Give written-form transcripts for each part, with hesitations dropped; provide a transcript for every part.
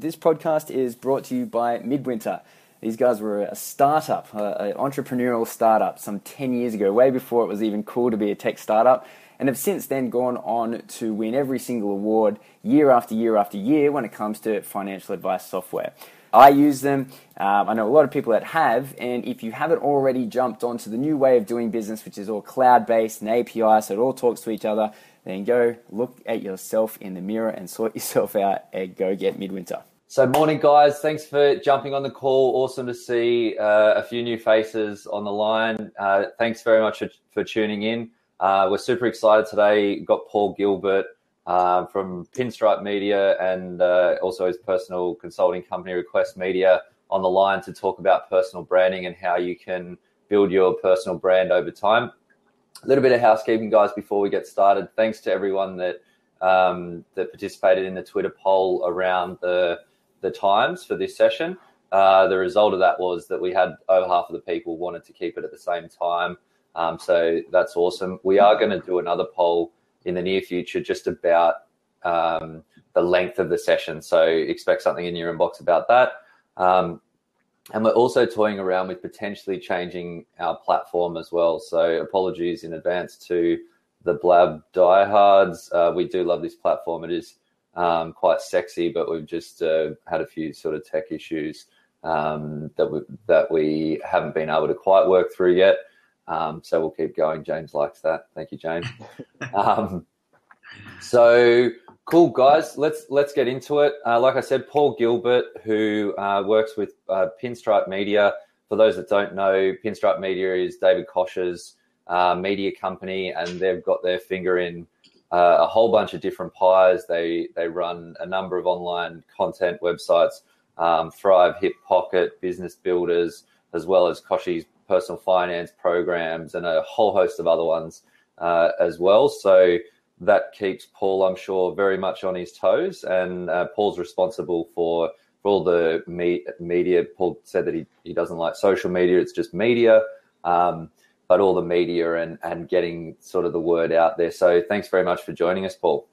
This podcast is brought to you by Midwinter. These guys were a startup, an entrepreneurial startup some 10 years ago, way before it was even cool to be a tech startup, and have since then gone on to win every single award year after year after year when it comes to financial advice software. I use them, I know a lot of people that have, and if you haven't already jumped onto the new way of doing business, which is all cloud-based and API, so it all talks to each other, then go look at yourself in the mirror and sort yourself out and go get Midwinter. So morning, guys. Thanks for jumping on the call. Awesome to see a few new faces on the line. Thanks very much for tuning in. We're super excited today. We've got Paul Gilbert from Pinstripe Media and also his personal consulting company, Request Media, on the line to talk about personal branding and how you can build your personal brand over time. A little bit of housekeeping, guys, before we get started. Thanks to everyone that that participated in the Twitter poll around the times for this session. The result of that was that we had over half of the people wanted to keep it at the same time. So that's awesome. We are going to do another poll in the near future just about the length of the session. So expect something in your inbox about that. And we're also toying around with potentially changing our platform as well. So apologies in advance to the Blab diehards. We do love this platform. It is quite sexy, but we've just had a few sort of tech issues that we haven't been able to quite work through yet. So we'll keep going. James likes that. Thank you, James. So cool, guys. Let's get into it. Like I said, Paul Gilbert, who works with Pinstripe Media. For those that don't know, Pinstripe Media is David Koch's media company, and they've got their finger in a whole bunch of different pies. They run a number of online content websites, Thrive, Hip Pocket, Business Builders, as well as Koch's personal finance programs and a whole host of other ones as well. So that keeps Paul, I'm sure, very much on his toes. And Paul's responsible for all the media. Paul said that he doesn't like social media. It's just media, but all the media and getting sort of the word out there. So thanks very much for joining us, Paul.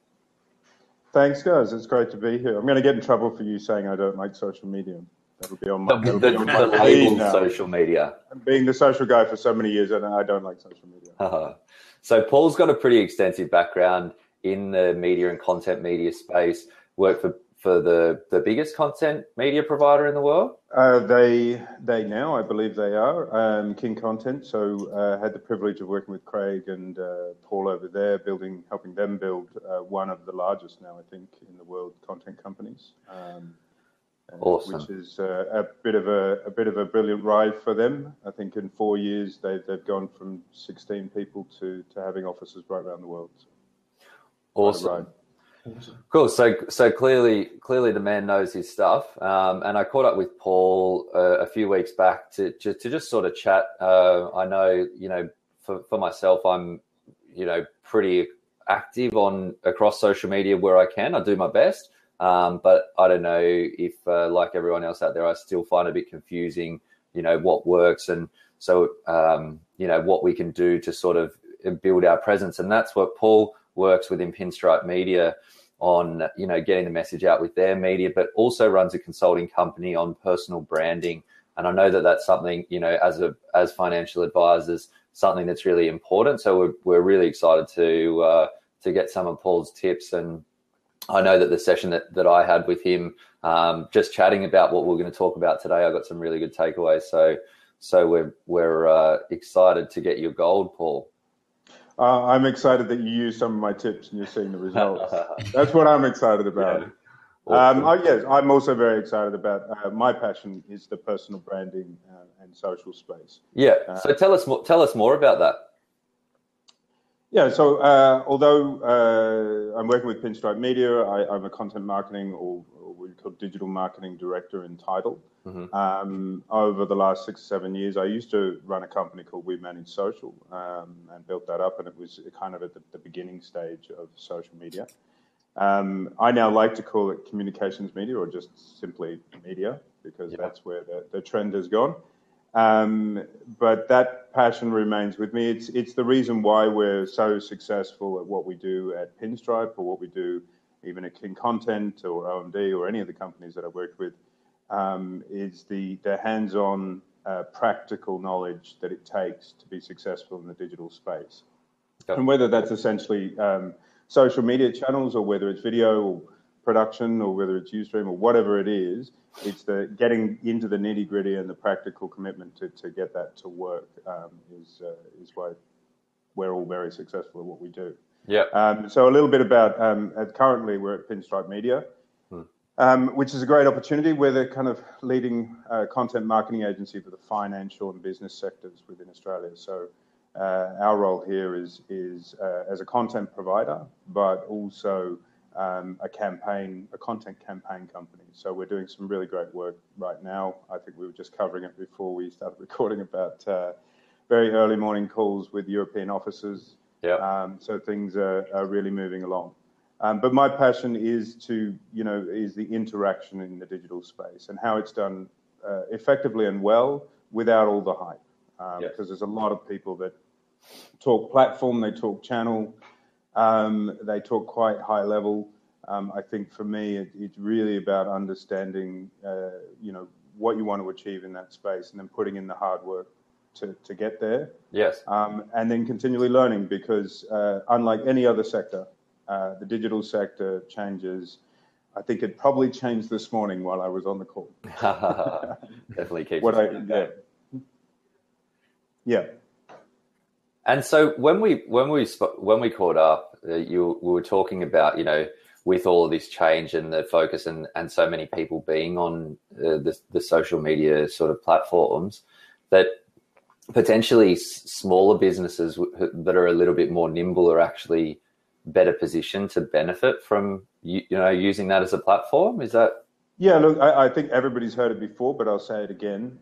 Thanks, guys. It's great to be here. I'm going to get in trouble for you saying I don't like social media. That'll be on my label social media. I'm being the social guy for so many years, and I don't like social media. So Paul's got a pretty extensive background in the media and content media space. Worked for the biggest content media provider in the world. They now, I believe they are, King Content. So had the privilege of working with Craig and Paul over there, helping them build one of the largest now, I think, in the world content companies. Awesome. Which is a bit of a brilliant ride for them. I think in 4 years they've gone from 16 people to having offices right around the world. Awesome. Cool. So clearly the man knows his stuff. And I caught up with Paul a few weeks back to just sort of chat. I know, for myself, I'm, pretty active across social media where I can. I do my best. But I don't know if, like everyone else out there, I still find it a bit confusing, what works and so, what we can do to sort of build our presence. And that's what Paul works within Pinstripe Media on, getting the message out with their media, but also runs a consulting company on personal branding. And I know that that's something, as financial advisors, something that's really important. So we're really excited to get some of Paul's tips. And I know that the session that I had with him, just chatting about what we're going to talk about today, I got some really good takeaways. So we're excited to get your gold, Paul. I'm excited that you used some of my tips and you're seeing the results. That's what I'm excited about. Yeah. Awesome. Yes, I'm also very excited about my passion is the personal branding and social space. Yeah. So tell us more about that. Yeah, so although I'm working with Pinstripe Media, I'm a content marketing or what we call digital marketing director in title. Mm-hmm. Over the last 6 or 7 years, I used to run a company called We Manage Social and built that up, and it was kind of at the beginning stage of social media. I now like to call it communications media or just simply media because that's where the trend has gone. But that passion remains with me. It's the reason why we're so successful at what we do at Pinstripe or what we do even at King Content or OMD or any of the companies that I've worked with, is the hands-on practical knowledge that it takes to be successful in the digital space. And whether that's essentially social media channels or whether it's video or production or whether it's Ustream or whatever it is, it's the getting into the nitty-gritty and the practical commitment to get that to work is why we're all very successful at what we do. Yeah. So a little bit about, currently we're at Pinstripe Media, which is a great opportunity. We're the kind of leading content marketing agency for the financial and business sectors within Australia. So our role here is as a content provider, but also a content campaign company. So we're doing some really great work right now. I think we were just covering it before we started recording about very early morning calls with European offices. Yeah. So things are really moving along. But my passion is the interaction in the digital space and how it's done effectively and well without all the hype. Because there's a lot of people that talk platform, they talk channel, they talk quite high level. I think for me, it's really about understanding, what you want to achieve in that space and then putting in the hard work to get there. Yes. And then continually learning because unlike any other sector, the digital sector changes. I think it probably changed this morning while I was on the call. Definitely keeps Yeah. And so when we caught up, we were talking about, with all of this change and the focus and so many people being on the social media sort of platforms, that potentially smaller businesses that are a little bit more nimble are actually better positioned to benefit from using that as a platform. Is that? Yeah, look, I think everybody's heard it before, but I'll say it again.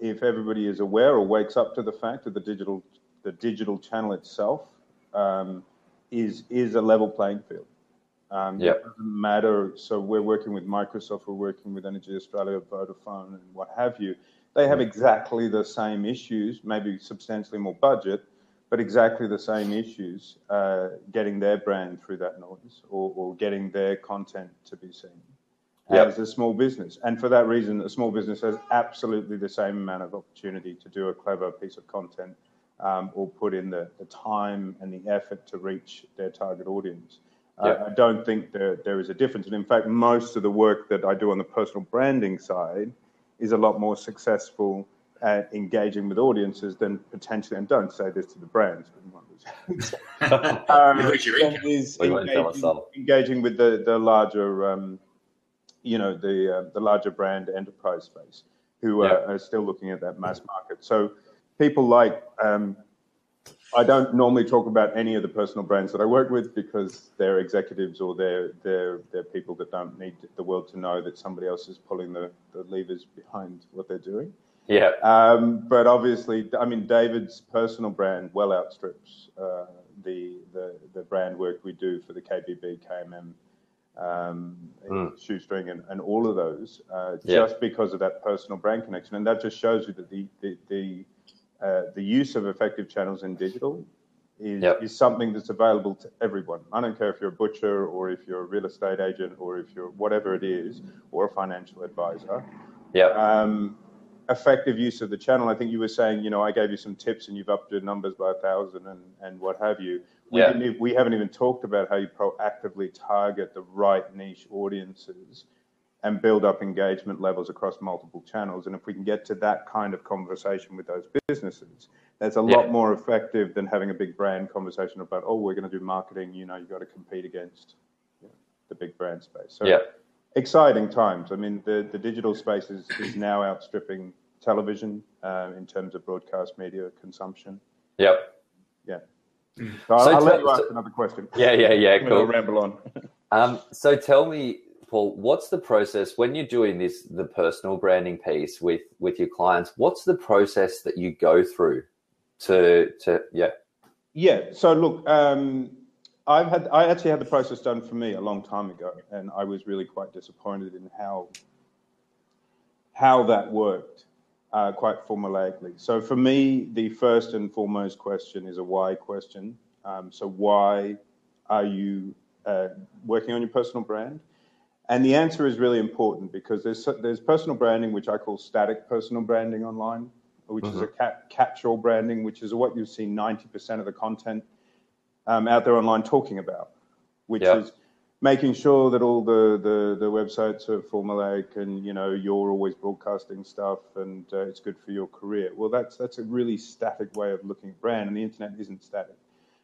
If everybody is aware or wakes up to the fact that the digital channel itself is a level playing field. It doesn't matter. So we're working with Microsoft, we're working with Energy Australia, Vodafone, and what have you. They have exactly the same issues, maybe substantially more budget, but exactly the same issues getting their brand through that noise or getting their content to be seen. As a small business. And for that reason, a small business has absolutely the same amount of opportunity to do a clever piece of content or put in the time and the effort to reach their target audience. I don't think there is a difference. And in fact, most of the work that I do on the personal branding side is a lot more successful at engaging with audiences than potentially, and don't say this to the brands, engaging with the larger the larger brand enterprise space who are still looking at that mass market. So people like, I don't normally talk about any of the personal brands that I work with because they're executives or they're people that don't need the world to know that somebody else is pulling the levers behind what they're doing. Yeah. But obviously, I mean, David's personal brand well outstrips the brand work we do for the KBB, KMM, Shoestring and all of those just because of that personal brand connection. And that just shows you that the use of effective channels in digital is something that's available to everyone. I don't care if you're a butcher or if you're a real estate agent or if you're whatever it is or a financial advisor. Effective use of the channel. I think you were saying, I gave you some tips and you've upped your numbers by 1,000 and what have you. We haven't even talked about how you proactively target the right niche audiences and build up engagement levels across multiple channels. And if we can get to that kind of conversation with those businesses, that's a lot more effective than having a big brand conversation about, oh, we're going to do marketing, you've got to compete against the big brand space. So exciting times. I mean, the digital space is now outstripping television in terms of broadcast media consumption. So I'll let you ask another question. Cool. Ramble on. So tell me, Paul, what's the process when you're doing this, the personal branding piece with your clients? What's the process that you go through to? So look, I actually had the process done for me a long time ago, and I was really quite disappointed in how that worked. Quite formulaically. So for me, the first and foremost question is a why question. So why are you working on your personal brand? And the answer is really important, because there's personal branding, which I call static personal branding online, which is a catch-all branding, which is what you've seen 90% of the content out there online talking about, which is making sure that all the websites are formulaic and, you know, you're always broadcasting stuff and it's good for your career. Well, that's a really static way of looking at brand, and the internet isn't static.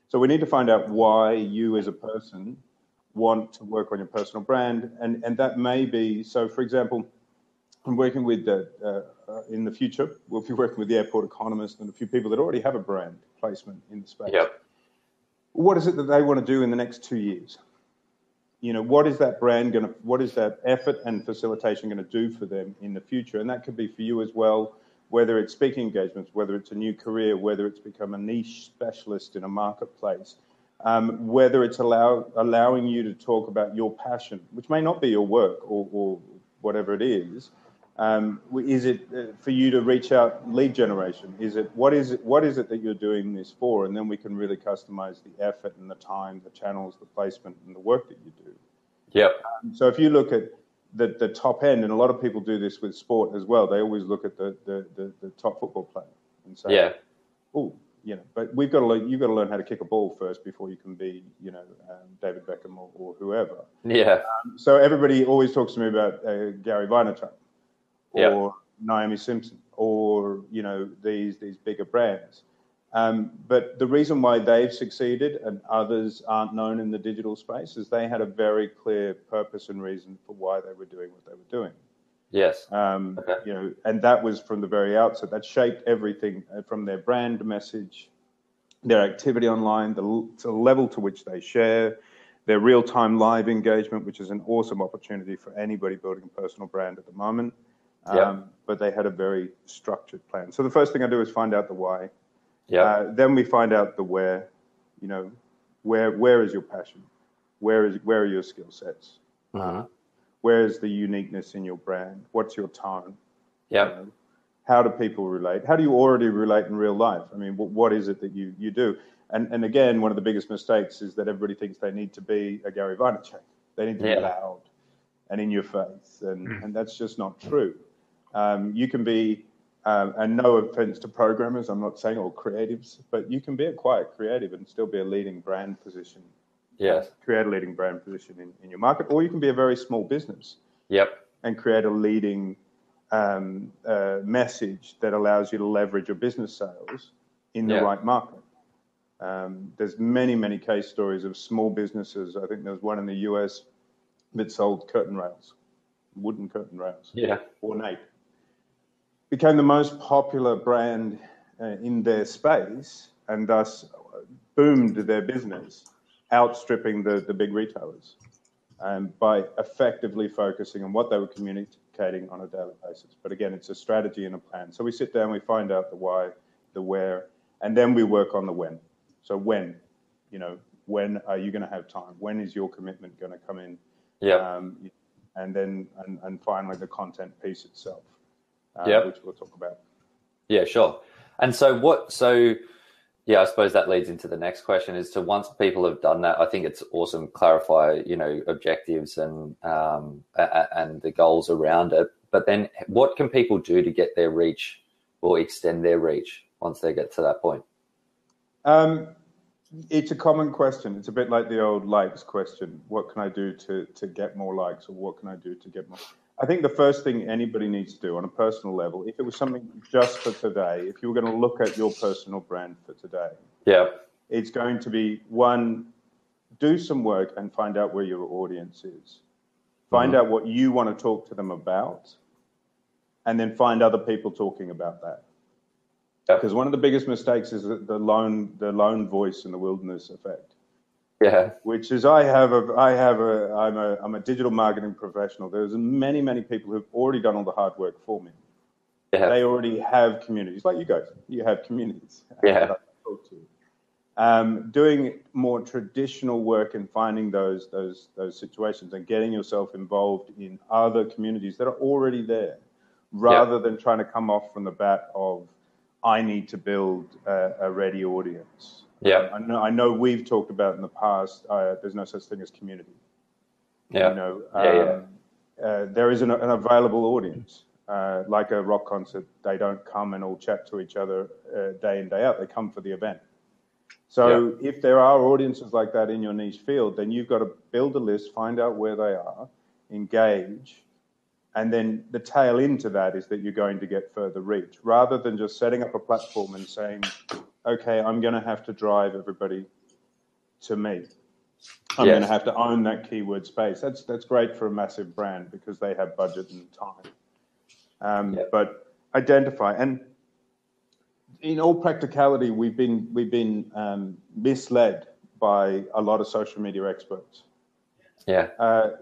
So we need to find out why you as a person want to work on your personal brand, and that may be, so for example, I'm working with in the future, we'll be working with the Airport Economist and a few people that already have a brand placement in the space. Yep. What is it that they want to do in the next 2 years? You know, what is that brand going to, what is that effort and facilitation going to do for them in the future? And that could be for you as well, whether it's speaking engagements, whether it's a new career, whether it's become a niche specialist in a marketplace, whether it's allowing you to talk about your passion, which may not be your work or whatever it is. Is it for you to reach out lead generation? What is it that you're doing this for? And then we can really customize the effort and the time, the channels, the placement, and the work that you do. Yep. So if you look at the top end, and a lot of people do this with sport as well, they always look at the top football player and say, oh, you know, but we've got to learn. You've got to learn how to kick a ball first before you can be, you know, David Beckham or whoever. Yeah. So everybody always talks to me about Gary Vaynerchuk. Or Naomi Simpson, or, you know, these bigger brands. But the reason why they've succeeded and others aren't known in the digital space is they had a very clear purpose and reason for why they were doing what they were doing. Yes. You know, and that was from the very outset. That shaped everything from their brand message, their activity online, the level to which they share, their real-time live engagement, which is an awesome opportunity for anybody building a personal brand at the moment. But they had a very structured plan. So the first thing I do is find out the why. Then we find out the where. You know, where is your passion? Where are your skill sets? Where is the uniqueness in your brand? What's your tone? You know, how do people relate? How do you already relate in real life? I mean, what is it that you do? And again, one of the biggest mistakes is that everybody thinks they need to be a Gary Vaynerchuk. They need to be loud and in your face, and that's just not true. You can be, and no offense to programmers, I'm not saying all creatives, but you can be a quiet creative and still be a leading brand position. Create a leading brand position in your market, or you can be a very small business. And create a leading message that allows you to leverage your business sales in the right market. There's many case stories of small businesses. I think there's one in the US that sold curtain rails, wooden curtain rails. Ornate. Became the most popular brand in their space, and thus boomed their business, outstripping the big retailers by effectively focusing on what they were communicating on a daily basis. But again, it's a strategy and a plan. So we sit down, we find out the why, the where, and then we work on the when. So when, you know, when are you going to have time? When is your commitment going to come in? And then and finally the content piece itself, which we'll talk about. And so what? I suppose that leads into the next question is to once people have done that, I think it's awesome. Clarify, you know, objectives and the goals around it. But then, what can people do to get their reach or extend their reach once they get to that point? It's a common question. It's a bit like the old likes question. What can I do to get more likes, or what can I do to get more? I think the first thing anybody needs to do on a personal level, if it was something just for today, if you were going to look at your personal brand for today, it's going to be, one, do some work and find out where your audience is. Find out what you want to talk to them about, and then find other people talking about that. Because one of the biggest mistakes is the lone voice in the wilderness effect. Which is I'm a digital marketing professional. There's many people who've already done all the hard work for me. They already have communities, like you guys. You have communities. That I talk to. Doing more traditional work and finding those situations and getting yourself involved in other communities that are already there, rather than trying to come off from the bat of I need to build a ready audience. Yeah. I know we've talked about in the past, there's no such thing as community. Yeah. You know, there is an available audience. Like a rock concert, they don't come and all chat to each other day in, day out. They come for the event. So if there are audiences like that in your niche field, then you've got to build a list, find out where they are, engage, and then the tail into that is that you're going to get further reach, rather than just setting up a platform and saying, okay, I'm going to have to drive everybody to me. I'm going to have to own that keyword space. That's great for a massive brand because they have budget and time. But identify, and in all practicality, we've been misled by a lot of social media experts. Yeah.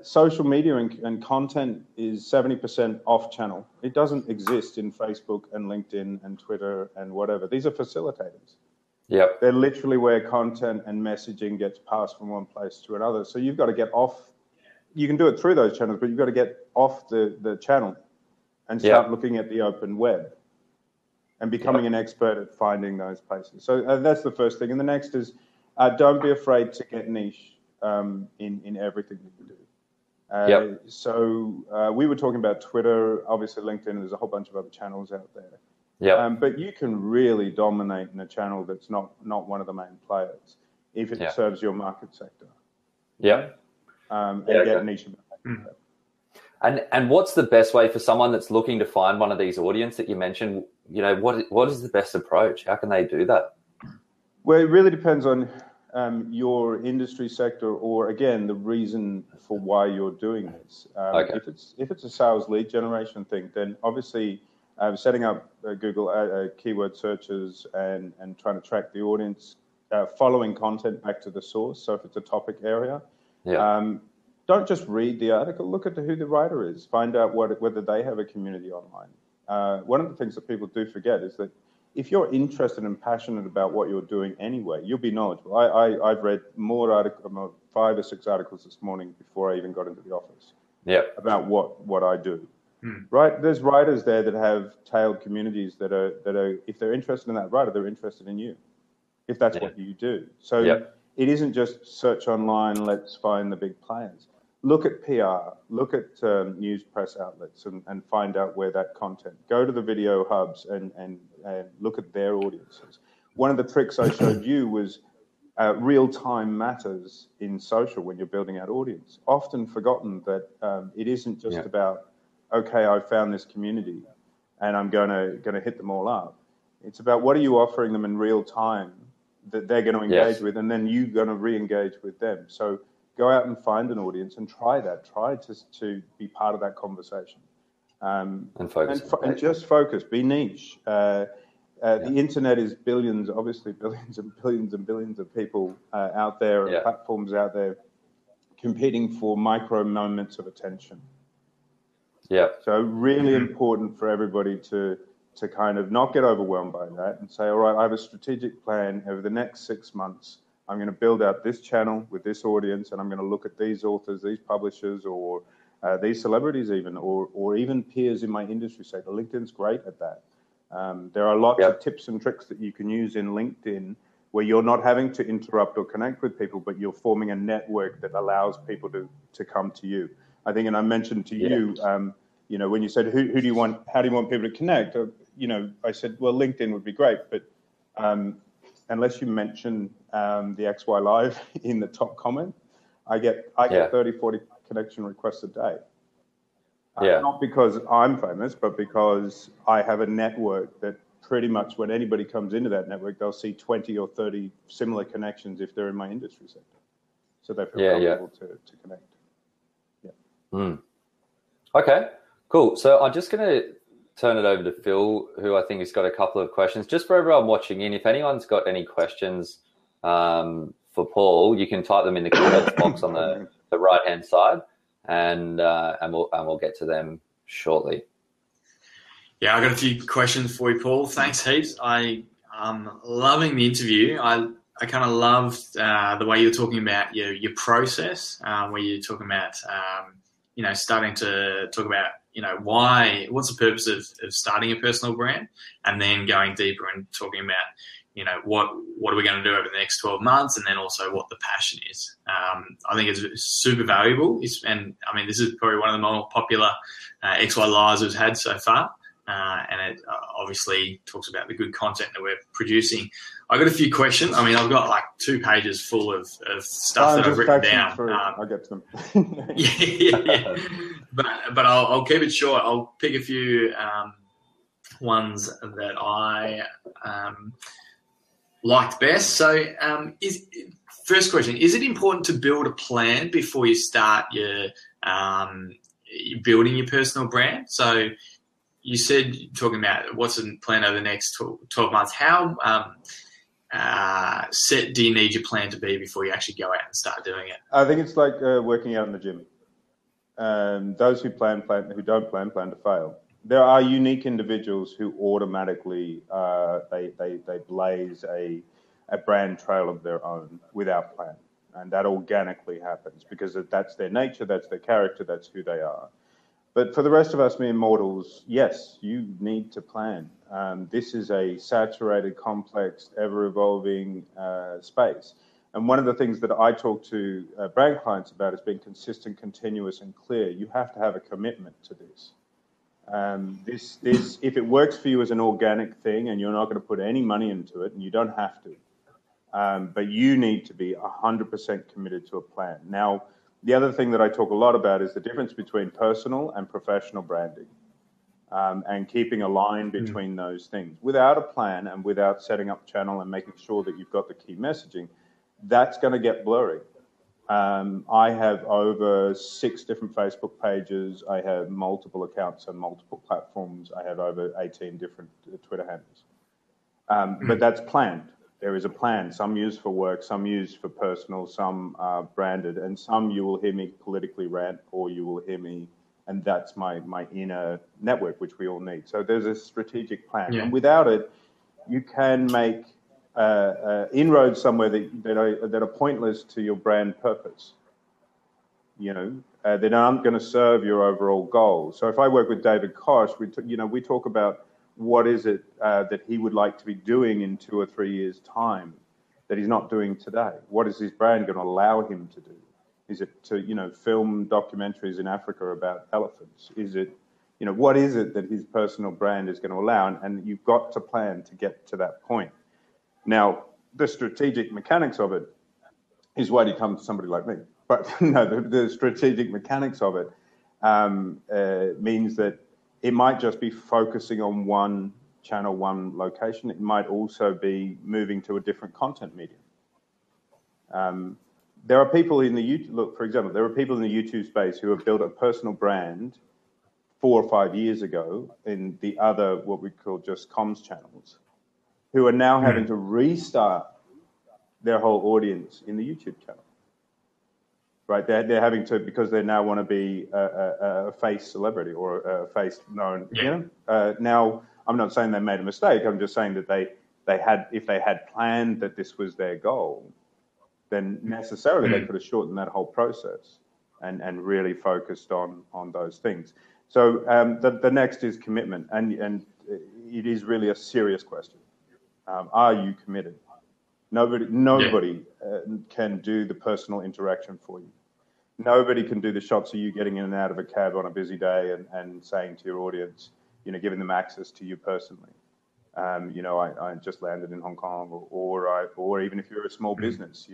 Social media and content is 70% off channel. It doesn't exist in Facebook and LinkedIn and Twitter and whatever. These are facilitators. Yeah. They're literally where content and messaging gets passed from one place to another. So you've got to get off. You can do it through those channels, but you've got to get off the channel and start looking at the open web and becoming an expert at finding those places. So that's the first thing. And the next is don't be afraid to get niche in everything that you do. So we were talking about Twitter, obviously LinkedIn, there's a whole bunch of other channels out there. Yeah. But you can really dominate in a channel that's not one of the main players if it serves your market sector. Yeah. And get niche about that. Mm-hmm. And what's the best way for someone that's looking to find one of these audiences that you mentioned? You know, what is the best approach? How can they do that? Well, it really depends on your industry sector, or again, the reason for why you're doing this. If it's a sales lead generation thing, then obviously setting up Google keyword searches and trying to track the audience, following content back to the source. So if it's a topic area, don't just read the article. Look at who the writer is. Find out whether they have a community online. One of the things that people do forget is that if you're interested and passionate about what you're doing anyway, you'll be knowledgeable. I've read five or six articles this morning before I even got into the office about what I do. Hmm. Right? There's writers there that have tailed communities that are if they're interested in that writer, they're interested in you, if that's what you do. So it isn't just search online, let's find the big players. Look at PR, look at news press outlets and find out where that content. Go to the video hubs and look at their audiences. One of the tricks I showed you was real-time matters in social when you're building out audience. Often forgotten that it isn't just about, okay, I found this community and I'm going to hit them all up. It's about what are you offering them in real time that they're going to engage with, and then you're going to re-engage with them. So go out and find an audience and try that. Try to be part of that conversation. And focus. And just focus. Be niche. The internet is billions, obviously billions and billions and billions of people out there, and platforms out there competing for micro moments of attention. Yeah. So really important for everybody to kind of not get overwhelmed by that and say, all right, I have a strategic plan over the next 6 months. I'm going to build out this channel with this audience, and I'm going to look at these authors, these publishers, or these celebrities even, or even peers in my industry sector. LinkedIn's great at that. There are lots of tips and tricks that you can use in LinkedIn where you're not having to interrupt or connect with people, but you're forming a network that allows people to come to you. I think, and I mentioned to you, you know, when you said, who do you want, how do you want people to connect? You know, I said, well, LinkedIn would be great, but unless you mention the XY Live in the top comment, I get 30, 40 connection requests a day. Not because I'm famous, but because I have a network that pretty much when anybody comes into that network, they'll see 20 or 30 similar connections if they're in my industry sector. So they feel comfortable to connect. Yeah. Mm. Okay, cool. So I'm just going to turn it over to Phil, who I think has got a couple of questions. Just for everyone watching in, if anyone's got any questions for Paul, you can type them in the comments box on the right-hand side, and we'll get to them shortly. Yeah, I got a few questions for you, Paul. Thanks heaps. I'm loving the interview. I kind of loved the way you're talking about your process, where you're talking about starting to talk about what's the purpose of starting a personal brand, and then going deeper and talking about you know, what are we going to do over the next 12 months, and then also what the passion is. I think it's super valuable. And, I mean, this is probably one of the more popular XY Lives we've had so far, and it obviously talks about the good content that we're producing. I've got a few questions. I mean, I've got like 2 pages full of stuff that I've written down. I'll get to them. Yeah. But I'll keep it short. I'll pick a few ones that I liked best. So first question, is it important to build a plan before you start your building your personal brand? So you said, talking about what's the plan over the next 12 months, how set do you need your plan to be before you actually go out and start doing it? I think it's like working out in the gym. Those who plan, who don't plan to fail. There are unique individuals who automatically they blaze a brand trail of their own without plan, and that organically happens because that's their nature, that's their character, that's who they are. But for the rest of us mere mortals, yes, you need to plan. This is a saturated, complex, ever-evolving space. And one of the things that I talk to brand clients about is being consistent, continuous, and clear. You have to have a commitment to this. This, if it works for you as an organic thing and you're not going to put any money into it, and you don't have to, but you need to be 100% committed to a plan. Now, the other thing that I talk a lot about is the difference between personal and professional branding, and keeping a line between those things. Without a plan and without setting up channel and making sure that you've got the key messaging, that's going to get blurry. I have over 6 different Facebook pages. I have multiple accounts on multiple platforms. I have over 18 different Twitter handles. But that's planned. There is a plan. Some use for work, some use for personal, some are branded, and some you will hear me politically rant, or you will hear me, and that's my inner network, which we all need. So there's a strategic plan. Yeah. And without it, you can make inroads somewhere that are pointless to your brand purpose. You know, that aren't going to serve your overall goal. So if I work with David Koch, we talk about what is it that he would like to be doing in 2 or 3 years' time that he's not doing today. What is his brand going to allow him to do? Is it to film documentaries in Africa about elephants? Is it what is it that his personal brand is going to allow? And you've got to plan to get to that point. Now, the strategic mechanics of it is why you come to somebody like me. But no, the strategic mechanics of it means that it might just be focusing on one channel, one location. It might also be moving to a different content medium. There are people in the YouTube space who have built a personal brand 4 or 5 years ago in the other, what we call just comms channels, who are now having to restart their whole audience in the YouTube channel, right? They're having to, because they now want to be a face celebrity or a face known. Yeah. Now, I'm not saying they made a mistake. I'm just saying that if they had planned that this was their goal, then necessarily they could have shortened that whole process and really focused on those things. So the next is commitment, and it is really a serious question. Are you committed? Nobody can do the personal interaction for you. Nobody can do the shots of you getting in and out of a cab on a busy day and saying to your audience, giving them access to you personally. I just landed in Hong Kong, or even if you're a small business,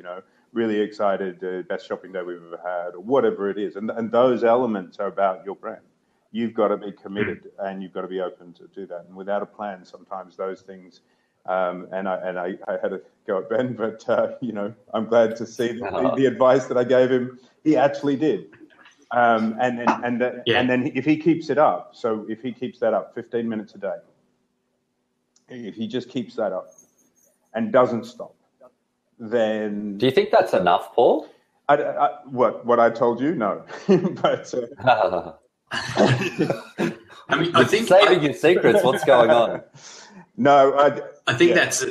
really excited, best shopping day we've ever had, or whatever it is. And those elements are about your brand. You've got to be committed and you've got to be open to do that. And without a plan, sometimes those things... I had a go at Ben, but I'm glad to see the advice that I gave him. He actually did, and then if he keeps it up, so if he keeps that up, 15 minutes a day, if he just keeps that up and doesn't stop, then do you think that's enough, Paul? What I told you, no, but. I mean, I think saving your secrets. What's going on? No, I think that's a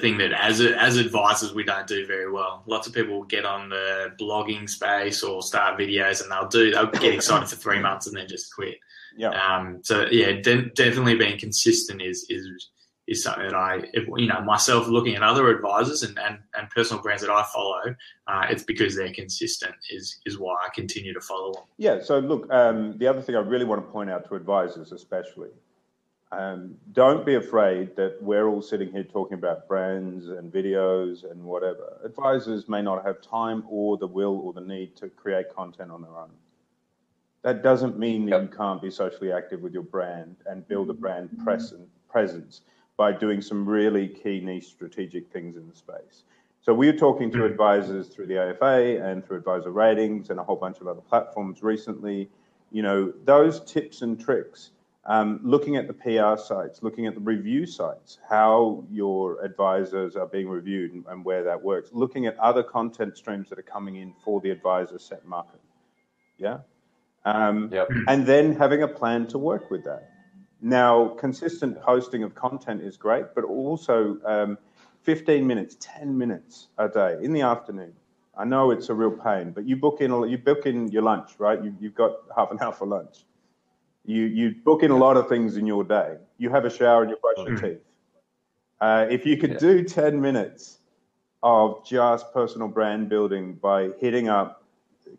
thing that as advisors we don't do very well. Lots of people will get on the blogging space or start videos, and they'll get excited for 3 months and then just quit. Yeah. So definitely being consistent is is something that myself looking at other advisors and personal brands that I follow, it's because they're consistent is why I continue to follow them. Yeah. So look, the other thing I really want to point out to advisors, especially, don't be afraid that we're all sitting here talking about brands and videos and whatever. Advisors may not have time or the will or the need to create content on their own. That doesn't mean that you can't be socially active with your brand and build a brand presence by doing some really key niche strategic things in the space. So we were talking to advisors through the AFA and through Advisor Ratings and a whole bunch of other platforms recently. You know, those tips and tricks, looking at the PR sites, looking at the review sites, how your advisors are being reviewed and where that works, looking at other content streams that are coming in for the advisor set market. Yeah. And then having a plan to work with that. Now, consistent posting of content is great, but also 15 minutes, 10 minutes a day in the afternoon. I know it's a real pain, but you book in your lunch, right? You've got half an hour for lunch. You book in a lot of things in your day. You have a shower and you brush your teeth. If you could do 10 minutes of just personal brand building by hitting up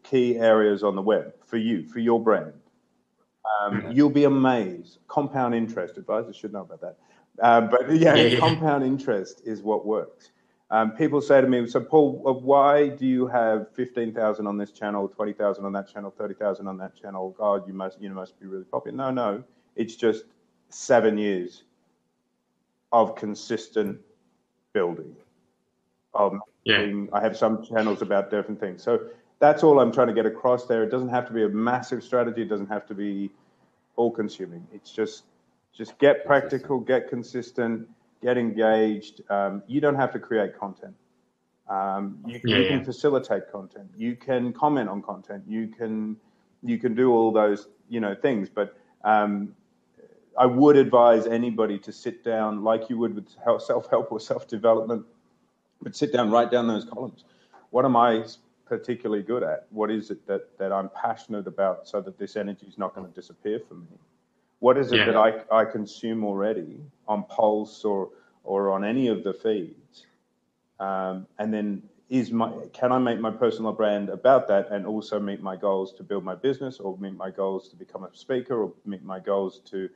key areas on the web for you, for your brand, you'll be amazed. Compound interest, advisors should know about that. Compound interest is what works. People say to me, so Paul, why do you have 15,000 on this channel, 20,000 on that channel, 30,000 on that channel? God, you must be really popular. No, it's just 7 years of consistent building. I have some channels about different things. So that's all I'm trying to get across there. It doesn't have to be a massive strategy. It doesn't have to be all-consuming. It's just get practical, get consistent, get engaged. You don't have to create content. You can facilitate content. You can comment on content. You can do all those things. But I would advise anybody to sit down like you would with self-help or self-development, but sit down, write down those columns. What am I particularly good at? What is it that I'm passionate about so that this energy is not going to disappear from me? What is it that I consume already on Pulse or on any of the feeds? And then can I make my personal brand about that and also meet my goals to build my business or meet my goals to become a speaker or meet my goals to,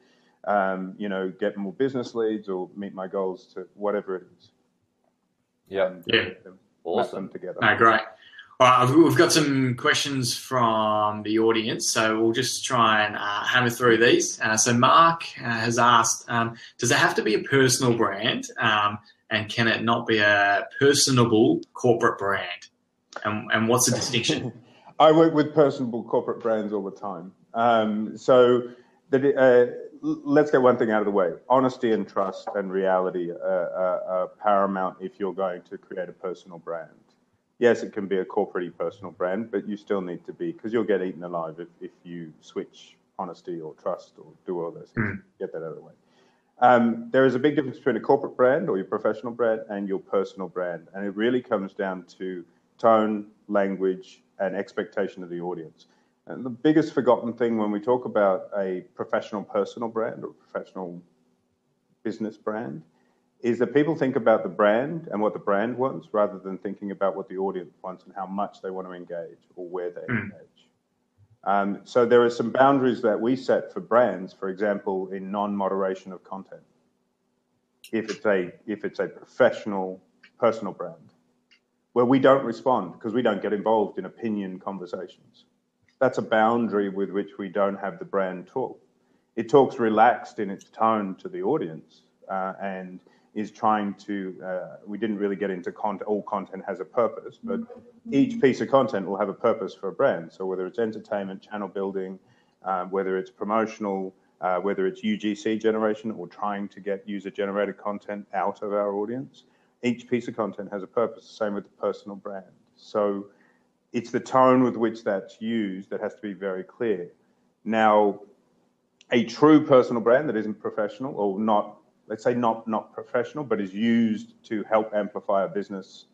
get more business leads or meet my goals to whatever it is? Awesome. Them together. No, great. All right, we've got some questions from the audience, so we'll just try and hammer through these. So Mark has asked, does it have to be a personal brand and can it not be a personable corporate brand? And what's the distinction? I work with personable corporate brands all the time. Let's get one thing out of the way. Honesty and trust and reality are paramount if you're going to create a personal brand. Yes, it can be a corporate personal brand, but you still need to be, because you'll get eaten alive if you switch honesty or trust or do all those things. Get that out of the way. There is a big difference between a corporate brand or your professional brand and your personal brand, and it really comes down to tone, language, and expectation of the audience. And the biggest forgotten thing when we talk about a professional personal brand or professional business brand is that people think about the brand and what the brand wants rather than thinking about what the audience wants and how much they want to engage or where they engage. So there are some boundaries that we set for brands, for example, in non-moderation of content. If it's a professional, personal brand, where we don't respond because we don't get involved in opinion conversations. That's a boundary with which we don't have the brand talk. It talks relaxed in its tone to the audience and is trying to, we didn't really get into content, all content has a purpose, but each piece of content will have a purpose for a brand. So whether it's entertainment, channel building, whether it's promotional, whether it's UGC generation or trying to get user-generated content out of our audience, each piece of content has a purpose, same with the personal brand. So it's the tone with which that's used that has to be very clear. Now, a true personal brand that isn't professional or not, let's say not professional, but is used to help amplify a business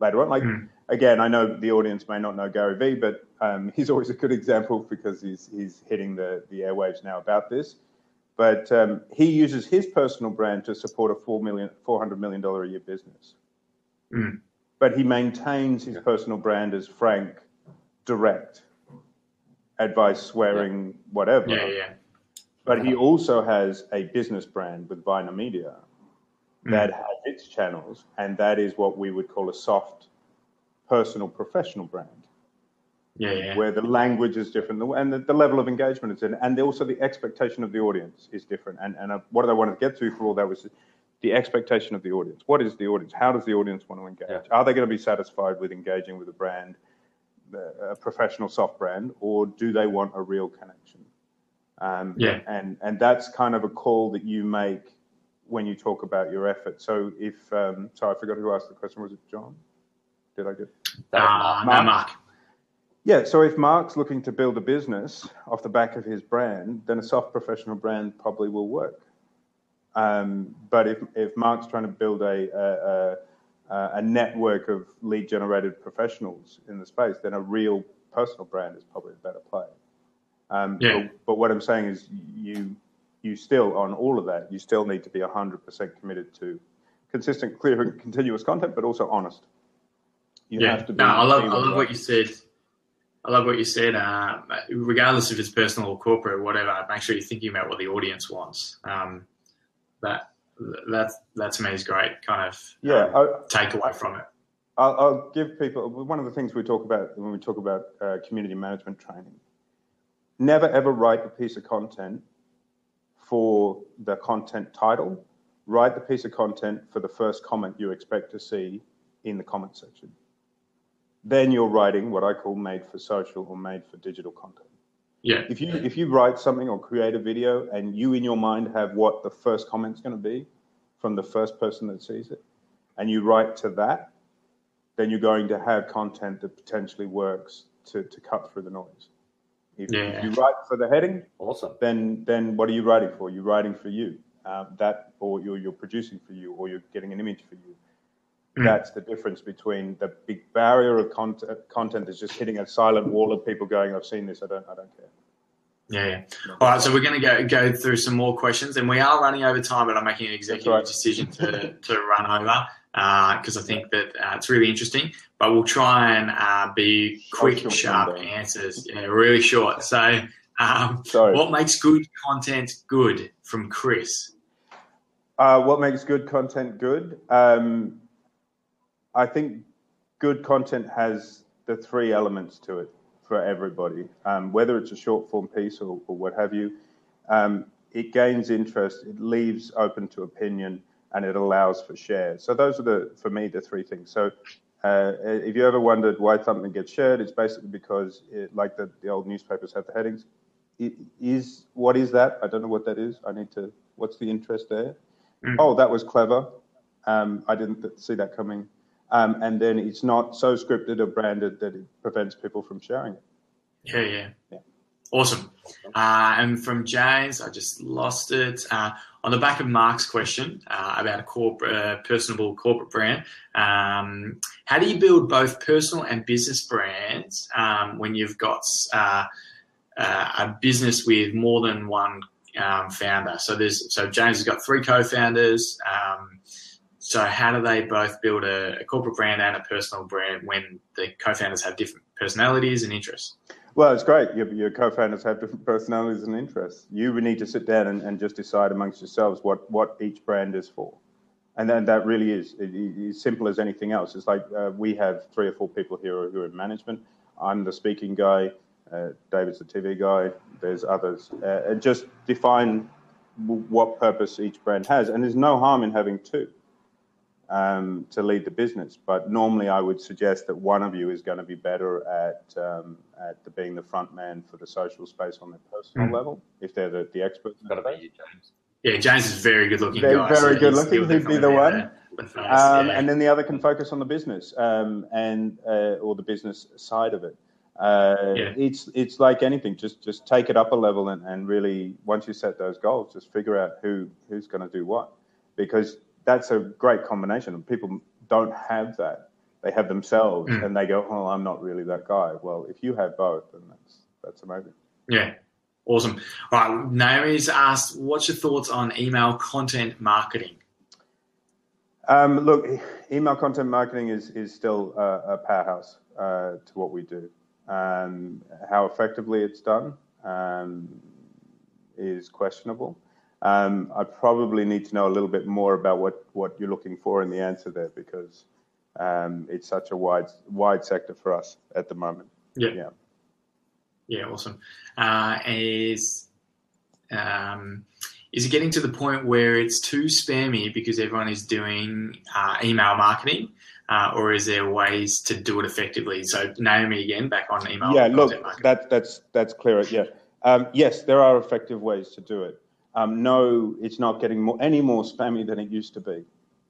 later on. Like, again, I know the audience may not know Gary Vee, but he's always a good example because he's hitting the airwaves now about this. But he uses his personal brand to support a $400 million a year business. Mm. But he maintains his personal brand as frank, direct, advice, swearing, whatever. But he also has a business brand with VaynerMedia that has its channels, and that is what we would call a soft, personal, professional brand. Where the language is different, and the level of engagement is in, and also the expectation of the audience is different. And what I wanted to get to for all that was the expectation of the audience. What is the audience? How does the audience want to engage? Are they going to be satisfied with engaging with a brand, a professional soft brand, or do they want a real connection? And that's kind of a call that you make when you talk about your effort. So if sorry, I forgot who asked the question. Was it John? Did I get Mark? Yeah. So if Mark's looking to build a business off the back of his brand, then a soft professional brand probably will work. But if Mark's trying to build a network of lead generated professionals in the space, then a real personal brand is probably a better play. But what I'm saying is you still, on all of that, you still need to be 100% committed to consistent, clear, and continuous content, but also honest. You have to be. No, I love what you said. I love what you said. Regardless if it's personal or corporate or whatever, make sure you're thinking about what the audience wants. That to me is great kind of takeaway from it. I'll give people one of the things we talk about when we talk about community management training. Never ever write a piece of content for the content title. Write the piece of content for the first comment you expect to see in the comment section. Then you're writing what I call made for social or made for digital content. Yeah. If you write something or create a video and you in your mind have what the first comment's going to be from the first person that sees it, and you write to that, then you're going to have content that potentially works to cut through the noise. If you write for the heading, awesome. Then what are you writing for? You're writing for you, that, or you're producing for you, or you're getting an image for you. That's the difference between the big barrier of content is just hitting a silent wall of people going, "I've seen this, I don't care." All right, so we're going to go through some more questions, and we are running over time, but I'm making an executive decision to run over because I think that it's really interesting. But we'll try and be quick, sharp answers. Yeah, really short. So, what makes good content good? From Chris. What makes good content good? I think good content has the three elements to it for everybody, whether it's a short form piece or what have you. It gains interest, it leaves open to opinion, and it allows for shares. So those are for me, the three things. So if you ever wondered why something gets shared, it's basically because the old newspapers have the headings. What is that? I don't know what that is. What's the interest there? Mm. Oh, that was clever. I didn't see that coming. And then it's not so scripted or branded that it prevents people from sharing it. Yeah. Awesome. And from James, I just lost it. On the back of Mark's question about a personable corporate brand, how do you build both personal and business brands when you've got a business with more than one founder? So James has got three co-founders. So how do they both build a corporate brand and a personal brand when the co-founders have different personalities and interests? Well, it's great. Your co-founders have different personalities and interests. You would need to sit down and just decide amongst yourselves what each brand is for. And then that really is as simple as anything else. It's like we have three or four people here who are in management. I'm the speaking guy. David's the TV guy. There's others. And just define what purpose each brand has. And there's no harm in having two. To lead the business, but normally I would suggest that one of you is going to be better at being the front man for the social space on their personal level, if they're the experts. What about you, James? Yeah, James is very good looking. Very good looking. He'd be the one. And then the other can focus on the business or the business side of it. It's like anything. Just take it up a level and really, once you set those goals, just figure out who's going to do what, because that's a great combination. People don't have that. They have themselves and they go, "Oh, I'm not really that guy." Well, if you have both, then that's amazing. Yeah. Awesome. All right. Naomi's asked, what's your thoughts on email content marketing? Look, email content marketing is still a powerhouse to what we do. How effectively it's done is questionable. I probably need to know a little bit more about what you're looking for in the answer there, because it's such a wide sector for us at the moment. Yeah, awesome. Is it getting to the point where it's too spammy because everyone is doing email marketing, or is there ways to do it effectively? So Naomi, again, back on email. Yeah, look, that's clear. Yeah, yes, there are effective ways to do it. No, it's not getting any more spammy than it used to be.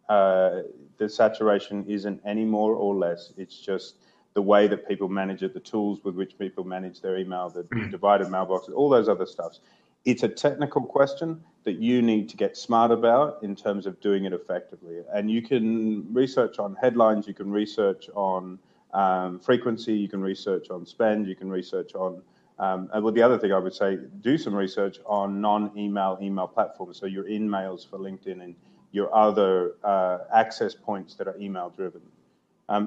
The saturation isn't any more or less. It's just the way that people manage it, the tools with which people manage their email, the divided mailboxes, all those other stuffs. It's a technical question that you need to get smart about in terms of doing it effectively. And you can research on headlines, you can research on frequency, you can research on spend, you can research on... well, the other thing I would say, do some research on non-email platforms. So your in-mails for LinkedIn and your other access points that are email-driven.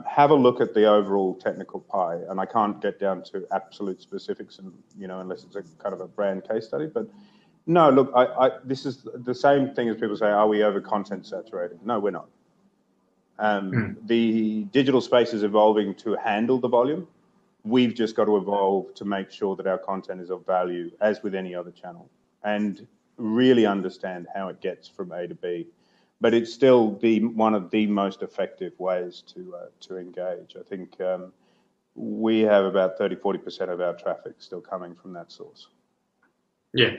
Have a look at the overall technical pie, and I can't get down to absolute specifics, and unless it's a kind of a brand case study. But no, look, I this is the same thing as people say: are we over content saturated? No, we're not. The digital space is evolving to handle the volume. We've just got to evolve to make sure that our content is of value, as with any other channel, and really understand how it gets from A to B. But it's still one of the most effective ways to engage. I think we have about 30-40% of our traffic still coming from that source. Yeah.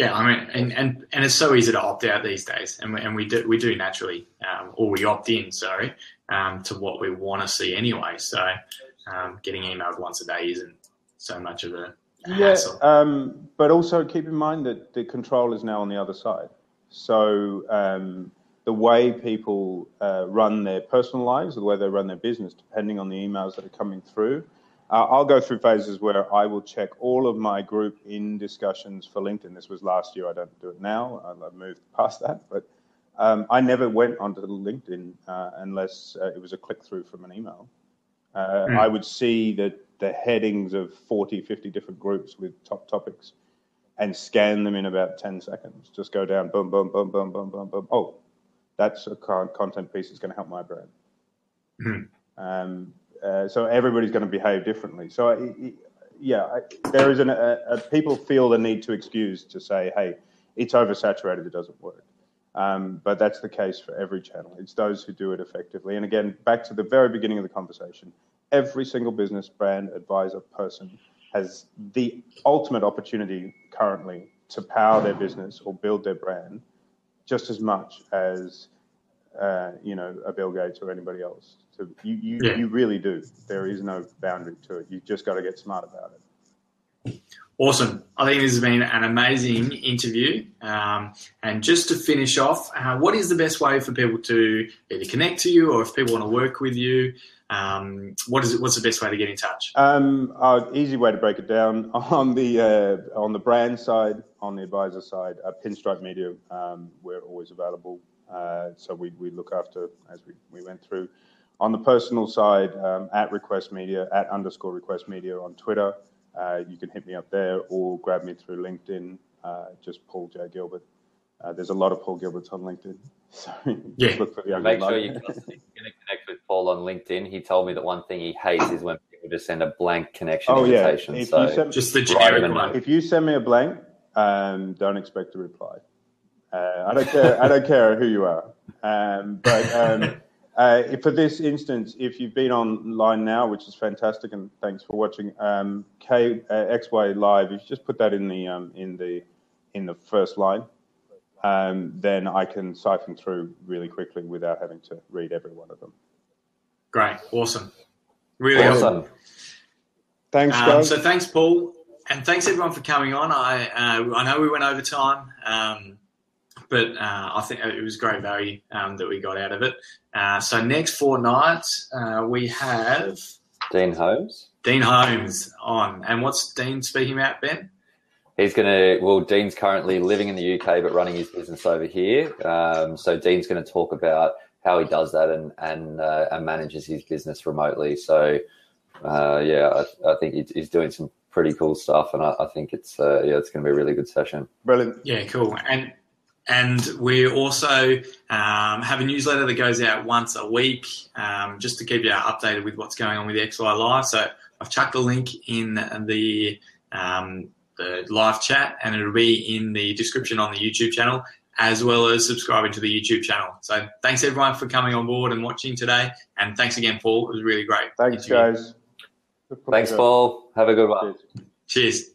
I mean, and it's so easy to opt out these days, and we do naturally, or we opt in, to what we want to see anyway. So getting emailed once a day isn't so much of a hassle. But also keep in mind that the control is now on the other side. So the way people run their personal lives, the way they run their business, depending on the emails that are coming through. I'll go through phases where I will check all of my group in discussions for LinkedIn. This was last year. I don't do it now. I've moved past that. But I never went onto LinkedIn unless it was a click-through from an email. I would see that the headings of 40-50 different groups with top topics, and scan them in about 10 seconds. Just go down, boom, boom, boom, boom, boom, boom, boom. Oh, that's a content piece that's going to help my brand. So everybody's going to behave differently. So, there is people feel the need to excuse to say, hey, it's oversaturated, it doesn't work. But that's the case for every channel. It's those who do it effectively. And again, back to the very beginning of the conversation, every single business, brand, advisor, person has the ultimate opportunity currently to power their business or build their brand just as much as, a Bill Gates or anybody else. So you really do. There is no boundary to it. You just got to get smart about it. Awesome. I think this has been an amazing interview. And just to finish off, what is the best way for people to either connect to you, or if people want to work with you, what's the best way to get in touch? Easy way to break it down on the brand side, on the advisor side, Pinstripe Media. We're always available, so we look after as we went through. On the personal side, at Request Media, @_Request Media on Twitter. You can hit me up there or grab me through LinkedIn. Just Paul J. Gilbert. There's a lot of Paul Gilberts on LinkedIn. So just look for the Make sure you connect with Paul on LinkedIn. He told me that one thing he hates is when people just send a blank connection invitation. Just the generic one. If you send me a blank, don't expect a reply. I don't care. I don't care who you are. For this instance, if you've been online now, which is fantastic, and thanks for watching, XY Live. If you just put that in the first line. Then I can siphon through really quickly without having to read every one of them. Great. Awesome. Really awesome. Thanks, guys. So thanks, Paul. And thanks, everyone, for coming on. I know we went over time, but I think it was great value that we got out of it. So next fortnight, we have... Dean Holmes. Dean Holmes on. And what's Dean speaking about, Ben? He's going to, well, Dean's currently living in the UK but running his business over here. So Dean's going to talk about how he does that and manages his business remotely. So, I think he's doing some pretty cool stuff, and I think it's going to be a really good session. Brilliant. Yeah, cool. And we also have a newsletter that goes out once a week just to keep you updated with what's going on with XY Live. So I've chucked a link in the live chat, and it'll be in the description on the YouTube channel, as well as subscribing to the YouTube channel. So thanks, everyone, for coming on board and watching today. And thanks again, Paul. It was really great. Thanks, guys. Thanks, Paul. Have a good one. Cheers.